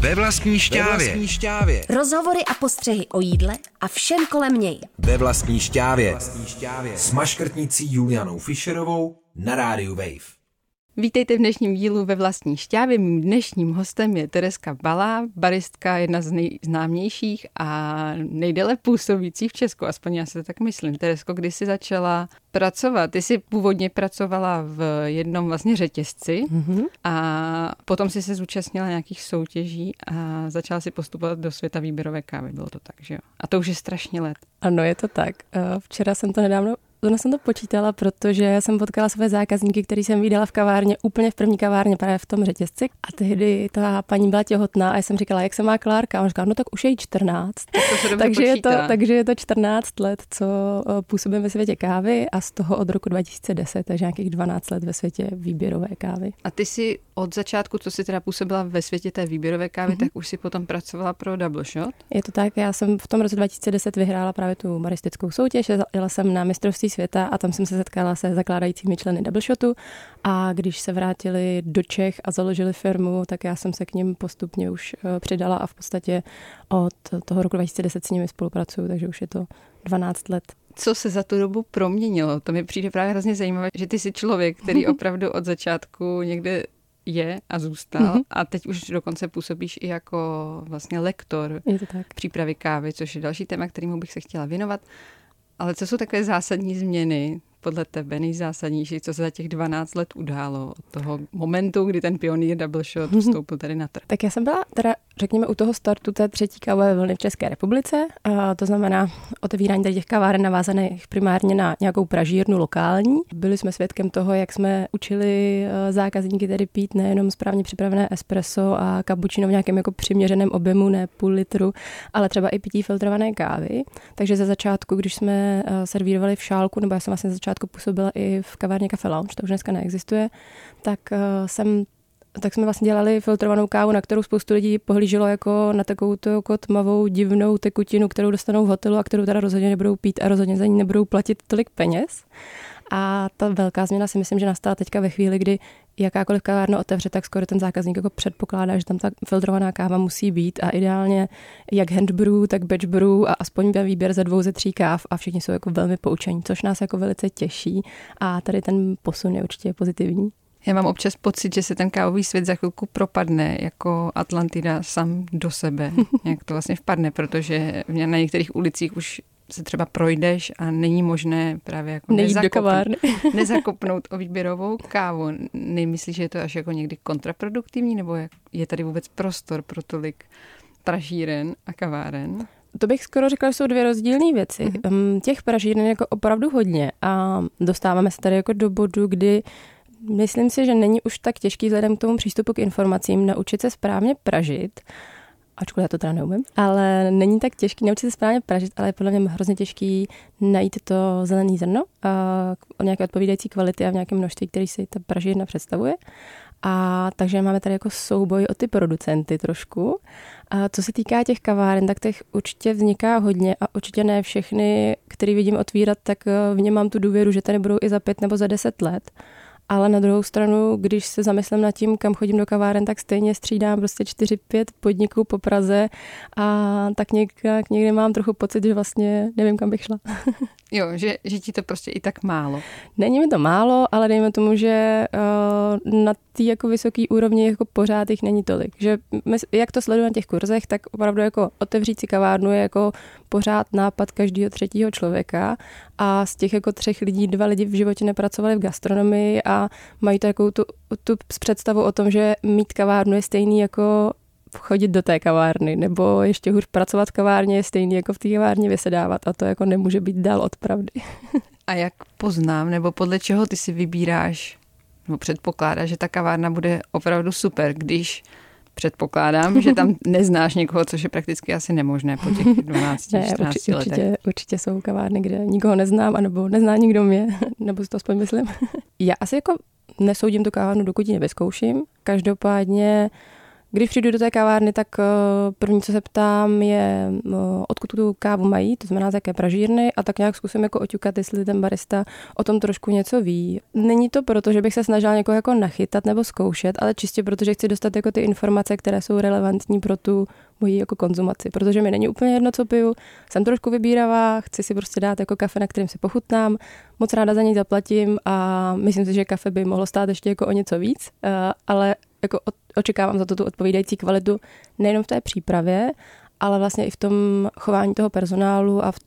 Ve vlastní šťávě. Rozhovory a postřehy o jídle a všem kolem něj. Ve vlastní šťávě. S maškrtnicí Julianou Fischerovou na rádiu Wave. Vítejte v dnešním dílu Ve vlastní šťávě. Mým dnešním hostem je Tereza Bálá, baristka, jedna z nejznámějších a nejdéle působících v Česku, aspoň já se tak myslím. Terezko, kdy jsi začala pracovat? Ty jsi původně pracovala v jednom vlastně řetězci a potom jsi se zúčastnila nějakých soutěží a začala si postupovat do světa výběrové kávy. Bylo to tak, že jo? A to už je strašně let. Ano, je to tak. Včera jsem to nedávno... Zrovna jsem to počítala, protože jsem potkala své zákazníky, který jsem vydala v kavárně, úplně v první kavárně, právě v tom řetězci. A tehdy ta paní byla těhotná a já jsem říkala, jak se má Klárka? A on říkala, no tak už je jí 14. Takže je to 14 let, co působím ve světě kávy a z toho od roku 2010, takže nějakých 12 let ve světě výběrové kávy. A ty si od začátku, co jsi teda působila ve světě té výběrové kávy, tak už si potom pracovala pro Double Shot? Je to tak, já jsem v tom roce 2010 vyhrála právě tu baristickou soutěž, jela jsem na mistrovství světa a tam jsem se setkala se zakládajícími členy Double Shotu a když se vrátili do Čech a založili firmu, tak já jsem se k nim postupně už přidala a v podstatě od toho roku 2010 s nimi spolupracuju, takže už je to 12 let. Co se za tu dobu proměnilo? To mi přijde právě hrozně zajímavé, že ty jsi člověk, který opravdu od začátku někde je a zůstal a teď už dokonce působíš i jako vlastně lektor přípravy kávy, což je další téma, kterému bych se chtěla věnovat. Ale co jsou takové zásadní změny, podle tebe nejzásadnější, co se za těch 12 let událo od toho momentu, kdy ten pionýr Double Shot vstoupil tady na trh? Tak já jsem byla teda, řekněme, u toho startu té třetí kávové vlny v České republice. A to znamená otevírání těch kaváren navázaných primárně na nějakou pražírnu lokální. Byli jsme svědkem toho, jak jsme učili zákazníky tady pít nejenom správně připravené espresso a cappuccino v nějakém jako přiměřeném objemu, ne půl litru, ale třeba i pití filtrované kávy. Takže ze začátku, když jsme servírovali v šálku, nebo já jsem vlastně působila i v kavárně Cafe Lounge, to už dneska neexistuje, tak jsme vlastně dělali filtrovanou kávu, na kterou spoustu lidí pohlíželo jako na takovou jako tmavou, divnou tekutinu, kterou dostanou v hotelu a kterou teda rozhodně nebudou pít a rozhodně za ní nebudou platit tolik peněz. A ta velká změna si myslím, že nastala teďka ve chvíli, kdy jakákoliv kavárna otevře, tak skoro ten zákazník jako předpokládá, že tam ta filtrovaná káva musí být a ideálně jak hand brew, tak batch brew a aspoň výběr ze 2 ze 3 káv a všichni jsou jako velmi poučení, což nás jako velice těší a tady ten posun je určitě pozitivní. Já mám občas pocit, že se ten kávový svět za chvilku propadne jako Atlantida sám do sebe, jak to vlastně vpadne, protože na některých ulicích už se třeba projdeš a není možné právě jako nezakopnout o výběrovou kávu. Nemyslíš, že je to až jako někdy kontraproduktivní, nebo je tady vůbec prostor pro tolik pražíren a kaváren? To bych skoro řekla, že jsou 2 rozdílné věci. Těch pražíren jako opravdu hodně a dostáváme se tady jako do bodu, kdy myslím si, že není už tak těžký vzhledem k tomu přístupu k informacím naučit se správně pražit, ačkoliv já to teda neumím, ale není tak těžký naučit se správně pražit, ale je podle mě hrozně těžký najít to zelené zrno o nějaké odpovídající kvality a v nějakém množství, který si ta pražírna představuje. A takže máme tady jako souboj o ty producenty trošku. A co se týká těch kaváren, tak těch určitě vzniká hodně a určitě ne všechny, který vidím otvírat, tak v ně mám tu důvěru, že tady budou i za 5 nebo za 10 let. Ale na druhou stranu, když se zamyslím nad tím, kam chodím do kaváren, tak stejně střídám prostě 4-5 podniků po Praze a tak někde mám trochu pocit, že vlastně nevím, kam bych šla. Jo, že ti to prostě i tak málo. Není mi to málo, ale dejme tomu, že na té jako vysoké úrovni jako pořád jich není tolik. Že jak to sleduju na těch kurzech, tak opravdu jako otevřít si kavárnu je jako pořád nápad každého třetího člověka a z těch jako 3 lidí 2 lidi v životě nepracovali v gastronomii a mají takovou tu představu o tom, že mít kavárnu je stejný jako chodit do té kavárny, nebo ještě hůř pracovat v kavárně je stejný jako v té kavárně vysedávat a to jako nemůže být dál od pravdy. A jak poznám, nebo podle čeho ty si vybíráš, nebo předpokládáš, že ta kavárna bude opravdu super, když předpokládám, že tam neznáš někoho, což je prakticky asi nemožné po těch 12-14 letech. Určitě jsou kavárny, kde nikoho neznám, anebo nezná nikdo mě, nebo si to aspoň myslím. Já asi jako nesoudím tu kavárnu, dokud ji nevyzkouším. Každopádně Když přijdu do té kavárny, tak první, co se ptám, je, odkud tu kávu mají, to znamená z jaké pražírny, a tak nějak zkusím jako oťukat, jestli ten barista o tom trošku něco ví. Není to proto, že bych se snažila někoho jako nachytat nebo zkoušet, ale čistě proto, že chci dostat jako ty informace, které jsou relevantní pro tu moji jako konzumaci, protože mi není úplně jedno, co piju, jsem trošku vybíravá, chci si prostě dát jako kafe, na kterém si pochutnám, moc ráda za něj zaplatím a myslím si, že kafe by mohlo stát ještě jako o něco víc, ale jako očekávám za to tu odpovídající kvalitu nejenom v té přípravě, ale vlastně i v tom chování toho personálu a v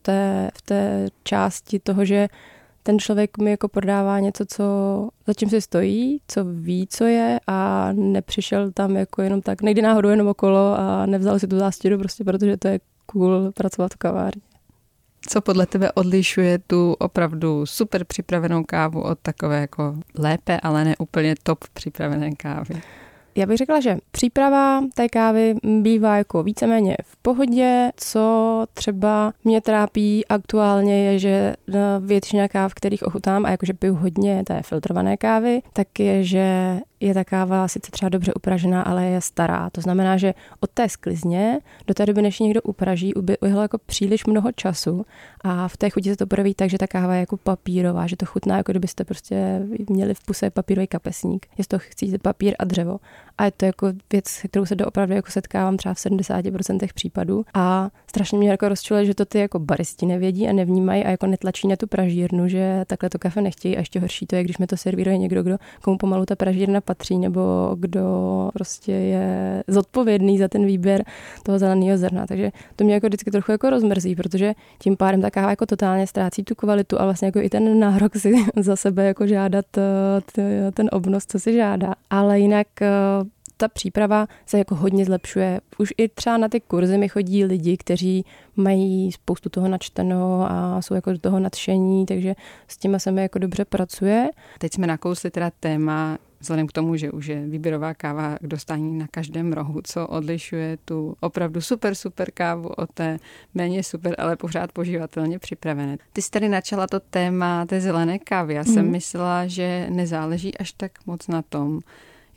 té části toho, že ten člověk mi jako prodává něco, za čím si stojí, co ví, co je, a nepřišel tam jako jenom tak, někdy náhodou jenom okolo a nevzal si tu zástěru prostě, protože to je cool pracovat v kavárně. Co podle tebe odlišuje tu opravdu super připravenou kávu od takové jako lépe, ale ne úplně top připravené kávy? Já bych řekla, že příprava té kávy bývá jako víceméně v pohodě. Co třeba mě trápí aktuálně je, že většina káv, kterých ochutám, a jakože piju hodně té filtrované kávy, tak je, že je ta káva sice třeba dobře upražená, ale je stará. To znamená, že od té sklizně do té doby, než někdo upraží, uběhlo jako příliš mnoho času a v té chuti se to projeví tak, že ta káva je jako papírová, že to chutná, jako kdybyste prostě měli v puse papírový kapesník. Je to chcíte papír a dřevo. A je to jako věc, se kterou se doopravdy jako setkávám třeba v 70% případů. A strašně mě jako rozčiluje, že to ty jako baristi nevědí a nevnímají a jako netlačí na tu pražírnu, že takhle to kafe nechtějí. A ještě horší to je, když mi to servíruje někdo, kdo komu pomalu ta pražírna patří, nebo kdo prostě je zodpovědný za ten výběr toho zeleného zrna. Takže to mě jako vždycky trochu jako rozmrzí, protože tím pádem ta káva jako totálně ztrácí tu kvalitu a vlastně jako i ten nárok si za sebe jako žádat ten obnos, co si žádá. Ale jinak ta příprava se jako hodně zlepšuje. Už i třeba na ty kurzy mi chodí lidi, kteří mají spoustu toho načteno a jsou jako do toho nadšení, takže s těma se mi jako dobře pracuje. Teď jsme nakousli teda téma, vzhledem k tomu, že už je výběrová káva k dostání na každém rohu, co odlišuje tu opravdu super kávu od té méně super, ale pořád poživatelně připravené. Ty jsi tady načala to téma té zelené kávy. Já jsem myslela, že nezáleží až tak moc na tom,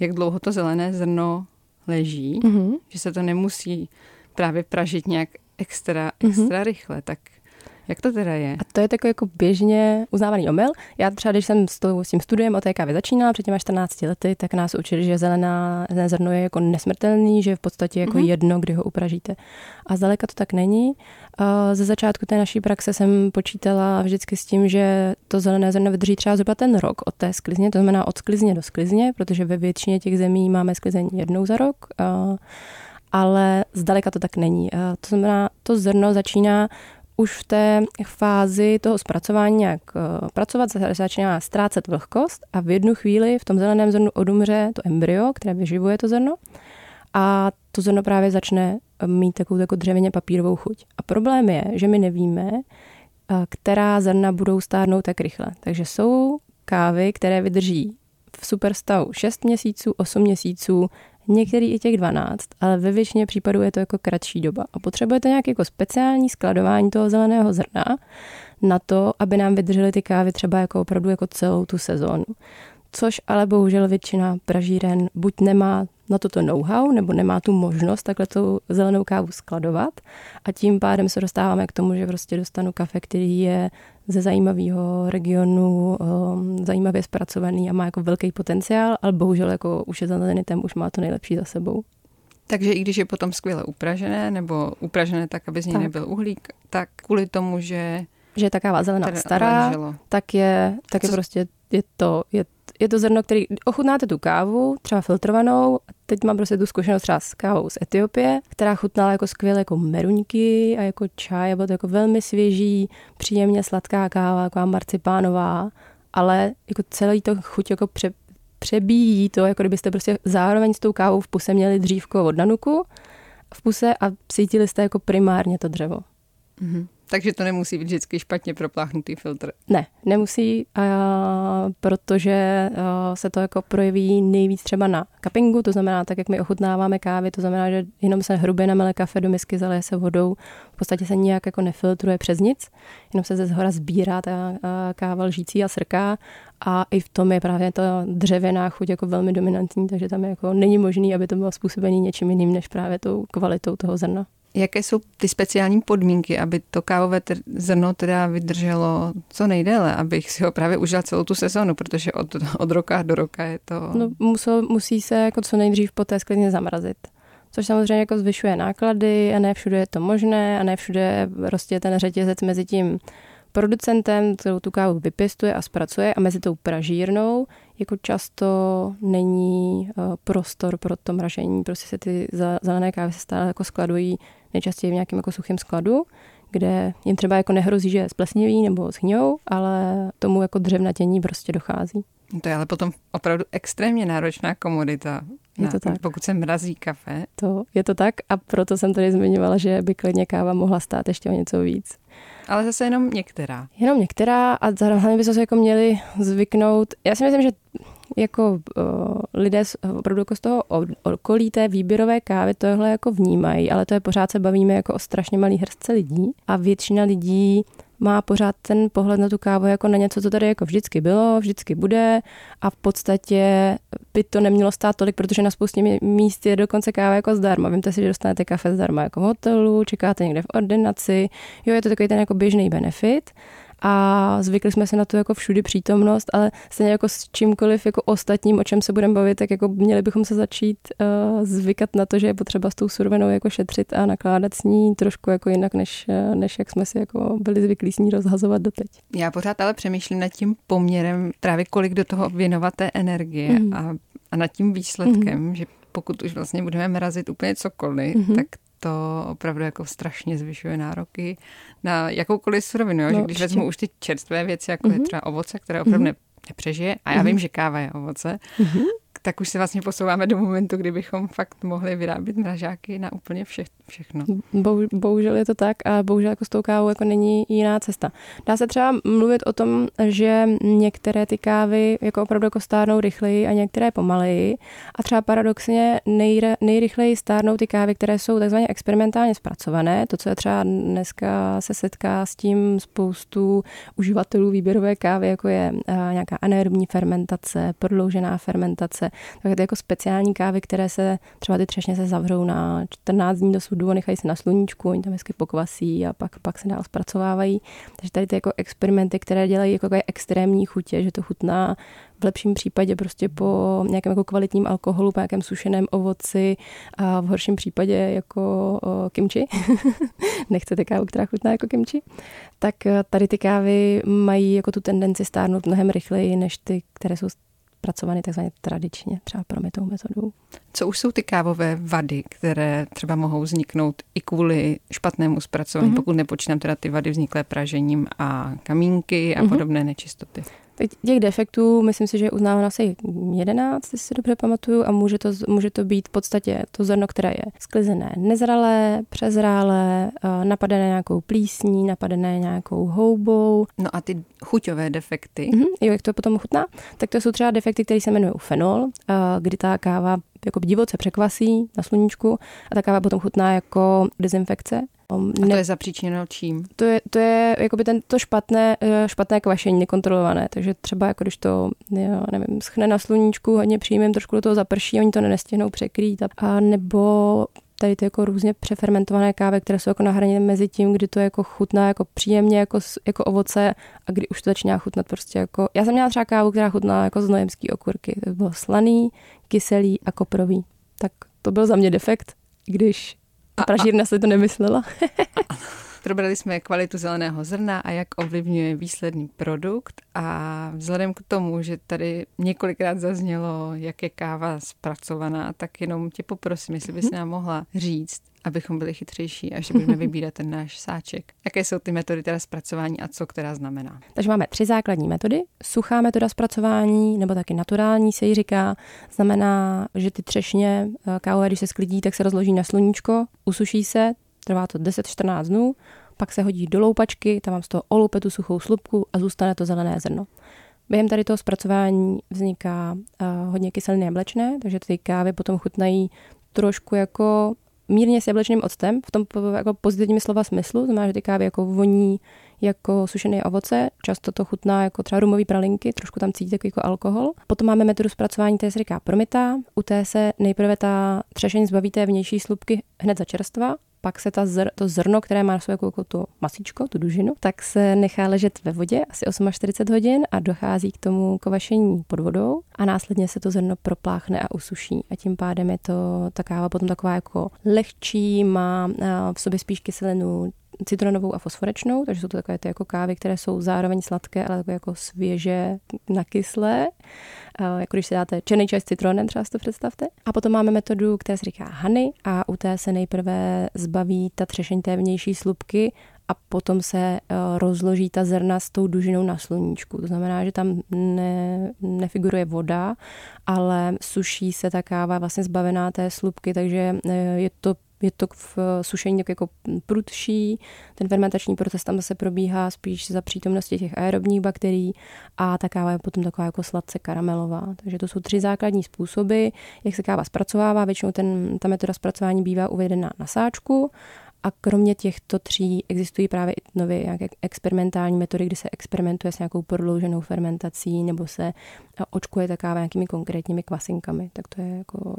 jak dlouho to zelené zrno leží, že se to nemusí právě pražit nějak extra rychle, tak jak to teda je? A to je takový jako běžně uznávaný omyl. Já třeba, když jsem s tím studiem o té kávě začínala před těma 14 lety, tak nás učili, že zelené zrno je jako nesmrtelný, že je v podstatě jako jedno, kdy ho upražíte. A zdaleka to tak není. Ze začátku té naší praxe jsem počítala vždycky s tím, že to zelené zrno vydrží třeba zhruba ten rok od té sklizně, to znamená od sklizně do sklizně, protože ve většině těch zemí máme sklizeň jednou za rok. Ale zdaleka to tak není. To znamená, to zrno začíná už v té fázi toho zpracování nějak pracovat, začíná ztrácet vlhkost a v jednu chvíli v tom zeleném zrnu odumře to embryo, které vyživuje to zrno, a to zrno právě začne mít takovou jako dřevěně papírovou chuť. A problém je, že my nevíme, která zrna budou stárnout tak rychle. Takže jsou kávy, které vydrží v super stavu 6 měsíců, 8 měsíců, některý i těch 12, ale ve většině případů je to jako kratší doba. A potřebujete nějaké jako speciální skladování toho zeleného zrna na to, aby nám vydržely ty kávy třeba jako opravdu jako celou tu sezónu. Což ale bohužel většina pražíren buď nemá na toto know-how, nebo nemá tu možnost takhle tu zelenou kávu skladovat. A tím pádem se dostáváme k tomu, že prostě dostanu kafe, který je ze zajímavého regionu, zajímavě zpracovaný a má jako velký potenciál, ale bohužel jako už je zelený, tam už má to nejlepší za sebou. Takže i když je potom skvěle upražené, nebo upražené tak, aby z něj nebyl uhlík, tak kvůli tomu, že je ta káva zelená stará, tak je prostě je to zrno, který ochutnáte tu kávu, třeba filtrovanou. Teď mám prostě tu zkušenost třeba s kávou z Etiopie, která chutnala jako skvěle jako meruňky a jako čaj, bylo to jako velmi svěží, příjemně sladká káva, jako marcipánová, ale jako celý to chuť jako přebíjí to, jako kdybyste prostě zároveň s tou kávou v puse měli dřívko od nanuku v puse a cítili jste jako primárně to dřevo. Takže to nemusí být vždycky špatně propláchnutý filtr. Ne, nemusí, protože se to jako projeví nejvíc třeba na cuppingu, to znamená tak, jak my ochutnáváme kávy, to znamená, že jenom se hrubě namele kafe do misky, zaleje se vodou, v podstatě se nijak jako nefiltruje přes nic, jenom se ze shora sbírá ta káva lžící a srká a i v tom je právě ta dřevěná chuť jako velmi dominantní, takže tam jako není možný, aby to bylo způsobené něčím jiným, než právě tou kvalitou toho zrna. Jaké jsou ty speciální podmínky, aby to kávové zrno teda vydrželo co nejdéle, abych si ho právě užila celou tu sezonu, protože od roka do roka je to... No, musí se jako co nejdřív po té sklenici zamrazit, což samozřejmě jako zvyšuje náklady a ne všude je to možné a ne všude prostě ten řetězec mezi tím producentem, kterou tu kávu vypěstuje a zpracuje a mezi tou pražírnou jako často není prostor pro to mražení. Prostě se ty zelené kávy se stále jako skladují nejčastěji v nějakém jako suchém skladu, kde jim třeba jako nehrozí, že je splesniví nebo schňou, ale tomu jako dřevnatění prostě dochází. To je ale potom opravdu extrémně náročná komodita. Je to tak. Pokud se mrazí kafe. To je to tak a proto jsem tady zmiňovala, že by klidně káva mohla stát ještě o něco víc. Ale zase jenom některá. Jenom některá a zároveň by se jako měli zvyknout. Já si myslím, že jako lidé opravdu jako z toho okolí té výběrové kávy tohle jako vnímají, ale to je pořád se bavíme jako o strašně malý hrstce lidí a většina lidí má pořád ten pohled na tu kávu jako na něco, co tady jako vždycky bylo, vždycky bude a v podstatě by to nemělo stát tolik, protože na spoustě míst je dokonce káva jako zdarma. Vemte si, že dostanete kafe zdarma jako v hotelu, čekáte někde v ordinaci. Jo, je to takový ten jako běžný benefit a zvykli jsme se na to jako všudy přítomnost, ale stejně jako s čímkoliv jako ostatním, o čem se budeme bavit, tak jako měli bychom se začít zvykat na to, že je potřeba s tou surovinou jako šetřit a nakládat s ní trošku jako jinak, než jak jsme si jako byli zvyklí s ní rozhazovat doteď. Já pořád ale přemýšlím nad tím poměrem právě kolik do toho věnovat té energie a nad tím výsledkem, že pokud už vlastně budeme mrazit úplně cokoliv, tak to opravdu jako strašně zvyšuje nároky na jakoukoliv surovinu. No, že když vezmu už ty čerstvé věci, jako je třeba ovoce, které opravdu nepřežije, a já vím, že káva je ovoce, tak už se vlastně posouváme do momentu, kdy bychom fakt mohli vyrábět mražáky na úplně všechno. Bohužel je to tak a bohužel jako s tou kávou jako není jiná cesta. Dá se třeba mluvit o tom, že některé ty kávy jako opravdu jako stárnou rychleji a některé pomaleji a třeba paradoxně nejrychleji stárnou ty kávy, které jsou takzvaně experimentálně zpracované. To, co je třeba dneska se setká s tím spoustu uživatelů výběrové kávy, jako je nějaká anaerobní fermentace, prodloužená fermentace, tak to jako speciální kávy, které se třeba ty třešně se zavřou na 14 dní do sudu a nechají se na sluníčku, oni tam hezky pokvasí a pak se dál zpracovávají. Takže tady ty jako experimenty, které dělají jako extrémní chutě, že to chutná v lepším případě prostě po nějakém jako kvalitním alkoholu, po nějakém sušeném ovoci a v horším případě jako kimči. Nechcete kávu, která chutná jako kimči? Tak tady ty kávy mají jako tu tendenci stárnout mnohem rychleji než ty, které jsou pracovaný takzvaně tradičně, třeba promitou metodou. Co už jsou ty kávové vady, které třeba mohou vzniknout i kvůli špatnému zpracování, pokud nepočítám teda ty vady vzniklé pražením a kamínky a podobné nečistoty? Tak těch defektů, myslím si, že uznávám asi 11, jestli si dobře pamatuju, a může to být v podstatě to zrno, které je sklizené nezralé, přezrálé, napadené nějakou plísní, napadené nějakou houbou. No a ty chuťové defekty. Jo, jak to potom chutná? Tak to jsou třeba defekty, které se jmenují fenol, kdy ta káva jako divoce překvasí na sluníčku a ta káva potom chutná jako dezinfekce. A to je zapříčiněno čím? To je jakoby to špatné kvašení, nekontrolované. Takže třeba jako když to, já nevím, schne na sluníčku, hodně příjmem, trošku do toho zaprší, oni to nenestihnou překrýt. A nebo tady to jako různě přefermentované kávy, které jsou jako na hraně mezi tím, kdy to jako chutná jako příjemně, jako ovoce a kdy už to začíná chutnat prostě jako... Já jsem měla třeba kávu, která chutná jako znojemský okurky. To bylo slaný, kyselý a koprový. Tak to byl za mě defekt, když... A pražírna se to nemyslela. Probrali jsme kvalitu zeleného zrna a jak ovlivňuje výsledný produkt a vzhledem k tomu, že tady několikrát zaznělo, jak je káva zpracovaná, tak jenom tě poprosím, jestli bys nám mohla říct, abychom byli chytřejší a že budeme vybírat ten náš sáček. Jaké jsou ty metody teda zpracování a co která znamená? Takže máme 3 základní metody. Suchá metoda zpracování, nebo taky naturální se jí říká, znamená, že ty třešně kávové, když se sklidí, tak se rozloží na sluníčko, usuší se, trvá to 10-14 dnů, pak se hodí do loupačky, tam mám z toho olupe tu suchou slupku a zůstane to zelené zrno. Během tady toho zpracování vzniká hodně kyseliny jablečné, takže ty kávy potom chutnají trošku jako mírně s jablečným octem, v tom jako pozitivním slova smyslu, znamená, že ty kávy jako voní jako sušené ovoce, často to chutná jako třeba rumové pralinky, trošku tam cítíte jako alkohol. Potom máme metodu zpracování, té se říká promytá. U té se nejprve ta třešeň zbaví té vnější slupky hned za čerstva, pak se to zrno, které má svou jako to masíčko, tu dužinu, tak se nechá ležet ve vodě asi 48 hodin a dochází k tomu kovašení pod vodou a následně se to zrno propláchne a usuší. A tím pádem je to ta káva potom taková jako lehčí, má v sobě spíš kyselinu citronovou a fosforečnou, takže jsou to takové ty jako kávy, které jsou zároveň sladké, ale takové jako svěže, nakyslé. Jako když si dáte černý čaj s citronem, třeba si to představte. A potom máme metodu, která se říká honey a u té se nejprve zbaví ta třešeň té vnější slupky a potom se rozloží ta zrna s tou dužinou na sluníčku. To znamená, že tam nefiguruje voda, ale suší se ta káva vlastně zbavená té slupky, takže je to v sušení tak jako prudší, ten fermentační proces tam zase probíhá spíš za přítomnosti těch aerobních bakterií a ta káva je potom taková jako sladce karamelová. Takže to jsou 3 základní způsoby, jak se káva zpracovává. Většinou ta metoda zpracování bývá uvedena na sáčku a kromě těchto 3 existují právě i nově nějaké experimentální metody, kdy se experimentuje s nějakou prodlouženou fermentací nebo se očkuje ta káva nějakými konkrétními kvasinkami. Tak to je jako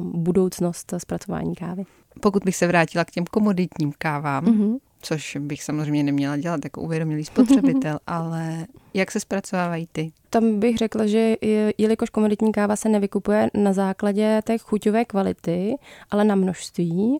budoucnost zpracování kávy. Pokud bych se vrátila k těm komoditním kávám, což bych samozřejmě neměla dělat jako uvědomilý spotřebitel, ale jak se zpracovávají ty? Tam bych řekla, že jelikož komoditní káva se nevykupuje na základě té chuťové kvality, ale na množství,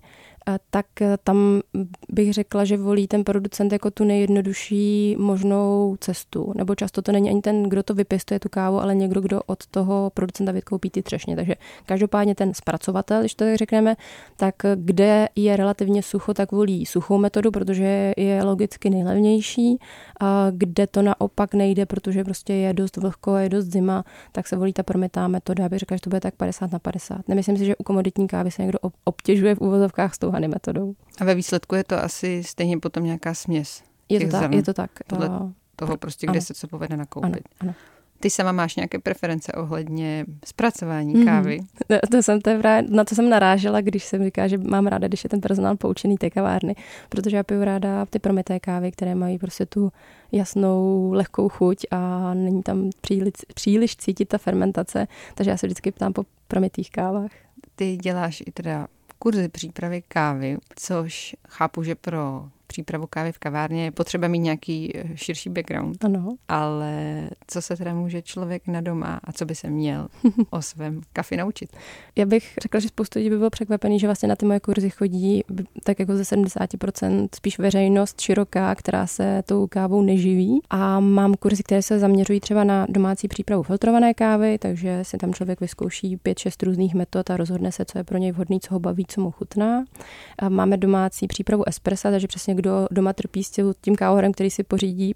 tak tam bych řekla, že volí ten producent jako tu nejjednodušší možnou cestu. Nebo často to není ani ten, kdo to vypěstuje tu kávu, ale někdo, kdo od toho producenta vykoupí ty třešně. Takže každopádně ten zpracovatel, když to tak řekneme, tak kde je relativně sucho, tak volí suchou metodu, protože je logicky nejlevnější. A kde to naopak nejde, protože prostě je dost vlhko, je dost zima, tak se volí ta promytá metoda. Já bych řekla, že to bude tak 50/50. Nemyslím si, že u komoditní kávy se někdo obtěžuje v uvozovkách s tou metodou. A ve výsledku je to asi stejně potom nějaká směs. Je to tak. Podle toho prostě, kde se co povede nakoupit. Ano. Ty sama máš nějaké preference ohledně zpracování kávy? Na to jsem narážela, když jsem říkala, že mám ráda, když je ten personál poučený té kavárny, protože já piju ráda ty promité kávy, které mají prostě tu jasnou, lehkou chuť a není tam příliš cítit ta fermentace, takže já se vždycky ptám po promitých kávách. Ty děláš i teda kurzy přípravy kávy, což chápu, že pro přípravu kávy v kavárně je potřeba mít nějaký širší background. Ano. Ale co se teda může člověk na doma a co by se měl o svém kafi naučit? Já bych řekla, že spoustu lidí by bylo překvapený, že vlastně na ty moje kurzy chodí tak jako ze 70% spíš veřejnost široká, která se tou kávou neživí. A mám kurzy, které se zaměřují třeba na domácí přípravu filtrované kávy, takže si tam člověk vyzkouší 5-6 různých metod a rozhodne se, co je pro něj vhodný, co ho baví, co mu chutná. A máme domácí přípravu espressa, takže přesně kdo doma trpí s tím kávovarem, který si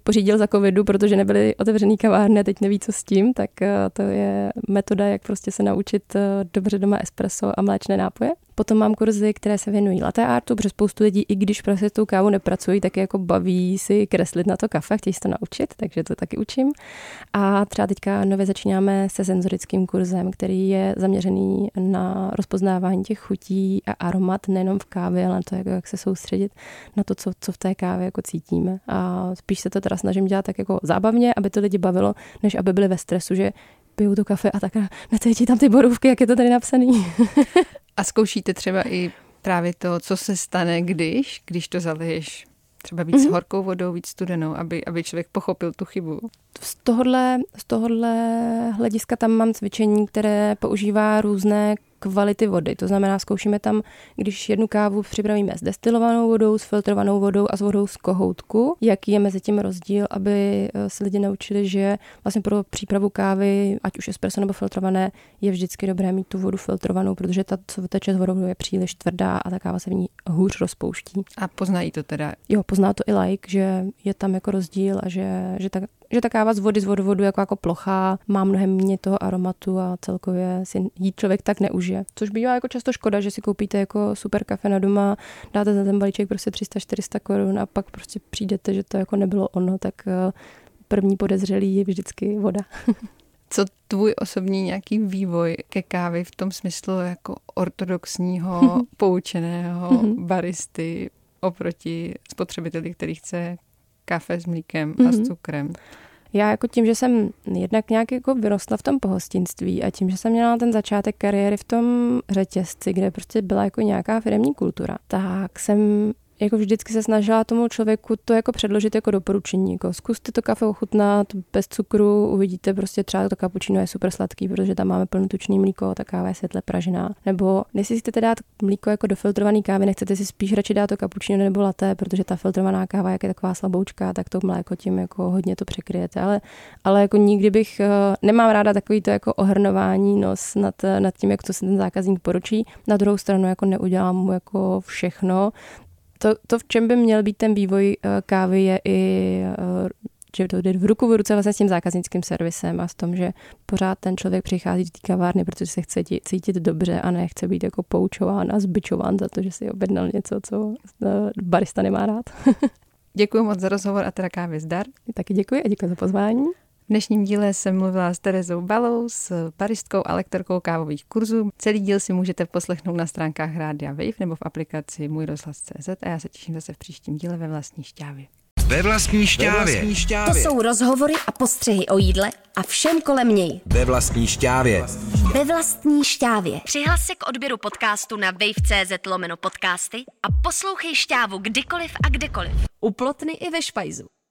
pořídil za covidu, protože nebyly otevřený kavárny a teď neví, co s tím, tak to je metoda, jak prostě se naučit dobře doma espresso a mléčné nápoje. Potom mám kurzy, které se věnují latte artu, protože spoustu lidí, i když prostě s tou kávou nepracují, tak jako baví si kreslit na to kafe, chtějí si to naučit, takže to taky učím. A třeba teďka nově začínáme se senzorickým kurzem, který je zaměřený na rozpoznávání těch chutí a aromat, nejenom v kávě, ale na to, jak se soustředit na to, co v té kávě jako cítíme. A spíš se to teda snažím dělat tak jako zábavně, aby to lidi bavilo, než aby byli ve stresu, že piju to kafe a tak necítí tam ty borůvky, jak je to tady napsaný. A zkoušíte třeba i právě to, co se stane, když to zaliješ třeba víc horkou vodou, víc studenou, aby člověk pochopil tu chybu. Z tohohle hlediska tam mám cvičení, které používá různé kvality vody. To znamená, zkoušíme tam, když jednu kávu připravíme s destilovanou vodou, s filtrovanou vodou a s vodou z kohoutku, jaký je mezi tím rozdíl, aby se lidi naučili, že vlastně pro přípravu kávy, ať už espresso nebo filtrované, je vždycky dobré mít tu vodu filtrovanou, protože ta, co teče s vodou, je příliš tvrdá a ta káva se v ní hůř rozpouští. A poznají to teda? Jo, pozná to i laik, že je tam jako rozdíl a že ta že ta káva z vody vodovodu jako plochá, má mnohem méně toho aromatu a celkově si jí člověk tak neužije. Což bývá jako často škoda, že si koupíte jako super kafe na doma, dáte za ten balíček prostě 300-400 korun a pak prostě přijdete, že to jako nebylo ono, tak první podezřelý je vždycky voda. Co tvůj osobní nějaký vývoj ke kávě v tom smyslu jako ortodoxního, poučeného baristy oproti spotřebiteli, který chce kafe s mlíkem a s cukrem? Já jako tím, že jsem jednak nějak jako vyrostla v tom pohostinství a tím, že jsem měla ten začátek kariéry v tom řetězci, kde prostě byla jako nějaká firemní kultura, tak jsem jako vždycky se snažila tomu člověku to jako předložit jako doporučení. Jako zkuste to kafe ochutnat bez cukru, uvidíte prostě třeba to kapučino je super sladký, protože tam máme plnotučný mlíko, ta káva je světle pražená. Nebo jestli chcete dát mlíko jako do filtrovaný kávy, nechcete si spíš radši dát to kapučino nebo latte, protože ta filtrovaná káva jak je taková slaboučka, tak to mléko tím jako hodně to překryjete. Ale jako nikdy bych nemám ráda takový to jako ohrnování nos nad tím, jak to si ten zákazník poručí. Na druhou stranu jako neudělám mu jako všechno. To, v čem by měl být ten vývoj kávy, je i, že to jde v ruku v ruce vlastně s tím zákaznickým servisem a s tom, že pořád ten člověk přichází do té kavárny, protože se chce cítit dobře a nechce být jako poučován a zbičován za to, že si objednal něco, co barista nemá rád. Děkuji moc za rozhovor a teda kávě zdar. Taky děkuji a děkuji za pozvání. V dnešním díle jsem mluvila s Terezou Balou, s baristkou a lektorkou kávových kurzů. Celý díl si můžete poslechnout na stránkách Rádia Wave nebo v aplikaci Můj rozhlas.cz a já se těším zase v příštím díle Ve vlastní šťávě. Ve vlastní šťávě. To jsou rozhovory a postřehy o jídle a všem kolem něj. Ve vlastní šťávě. Ve vlastní šťávě. Přihlas se k odběru podcastu na wave.cz/podcasty a poslouchej šťávu kdykoliv a kdekoliv. U Plotny i ve Špajzu.